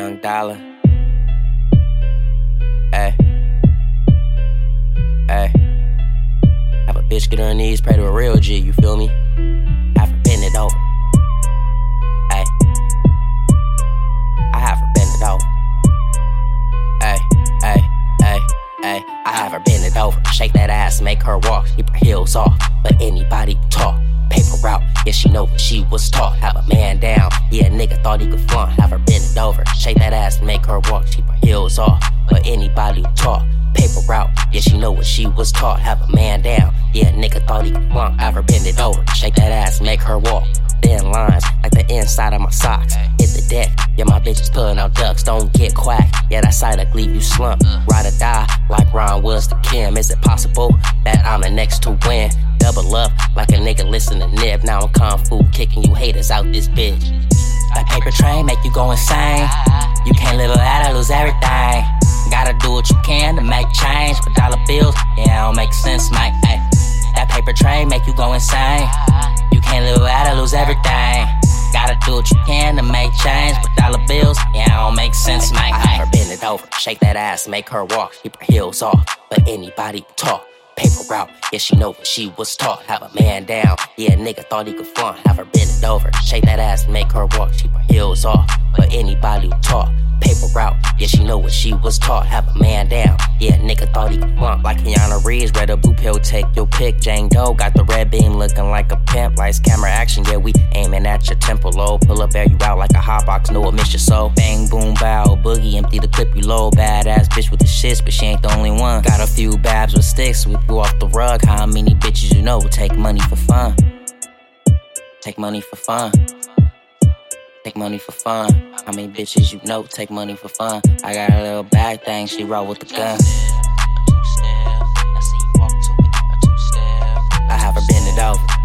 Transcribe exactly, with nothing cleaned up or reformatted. Young Dollar. Ay, ay. Have a bitch get on her knees, pray to a real G, you feel me? I for bend it over. Ay, I have her bend it over. Ay, ay, ay, ay. I have her bend it over. Shake that ass, make her walk. Keep her heels off, let anybody talk. Paper route, yeah, she know what she was taught. Have a man down, yeah, nigga thought he could flaunt. Have her bend it over, shake that ass and make her walk. Keep her heels off, but anybody talk. Paper route, yeah, she know what she was taught. Have a man down, yeah, nigga thought he could flaunt. Have her bend it over, shake that ass and make her walk. Thin lines, like the inside of my socks. Hit the deck, yeah, my bitch is pulling out ducks. Don't get quack, yeah, that side like leave you slump. Ride or die, like Ron was to Kim. Is it possible that I'm the next to win? Double up, like a nigga listen to Nip. Now I'm Kung Fu kicking you haters out this bitch. That paper train make you go insane. You can't live without it, lose everything. Gotta do what you can to make change. But dollar bills, yeah, it don't make sense, Mike. Ay. That paper train make you go insane. You can't live without it, lose everything. Gotta do what you can to make change. But dollar bills, yeah, it don't make sense, Mike. I have her bend it over, shake that ass, make her walk. Keep her heels off, let anybody talk. Paper route, yeah, she know what she was taught. Have a man down, yeah, nigga thought he could flaunt. Have her bend it over, shake that ass and make her walk. Keep her heels off, but anybody who talk. Paper route, yeah, she know what she was taught. Have a man down, yeah, nigga thought he could flaunt. Like Keanu Reeves, red or blue pill, take your pick. Jane Doe got the red beam looking like a pimp. Lights, camera, action, yeah, we aiming at your temple, low. Pull up, air you out like a hot box, no, it miss your soul. Bang, boom, bow, boogie, empty the clip, you low. Badass bitch with the shits, but she ain't the only one. Got a few babs with sticks, with you off the rug. How many bitches you know will take money for fun? Take money for fun. Take money for fun. How many bitches you know take money for fun? I got a little bag thing, she roll with the gun. I have her bend it over.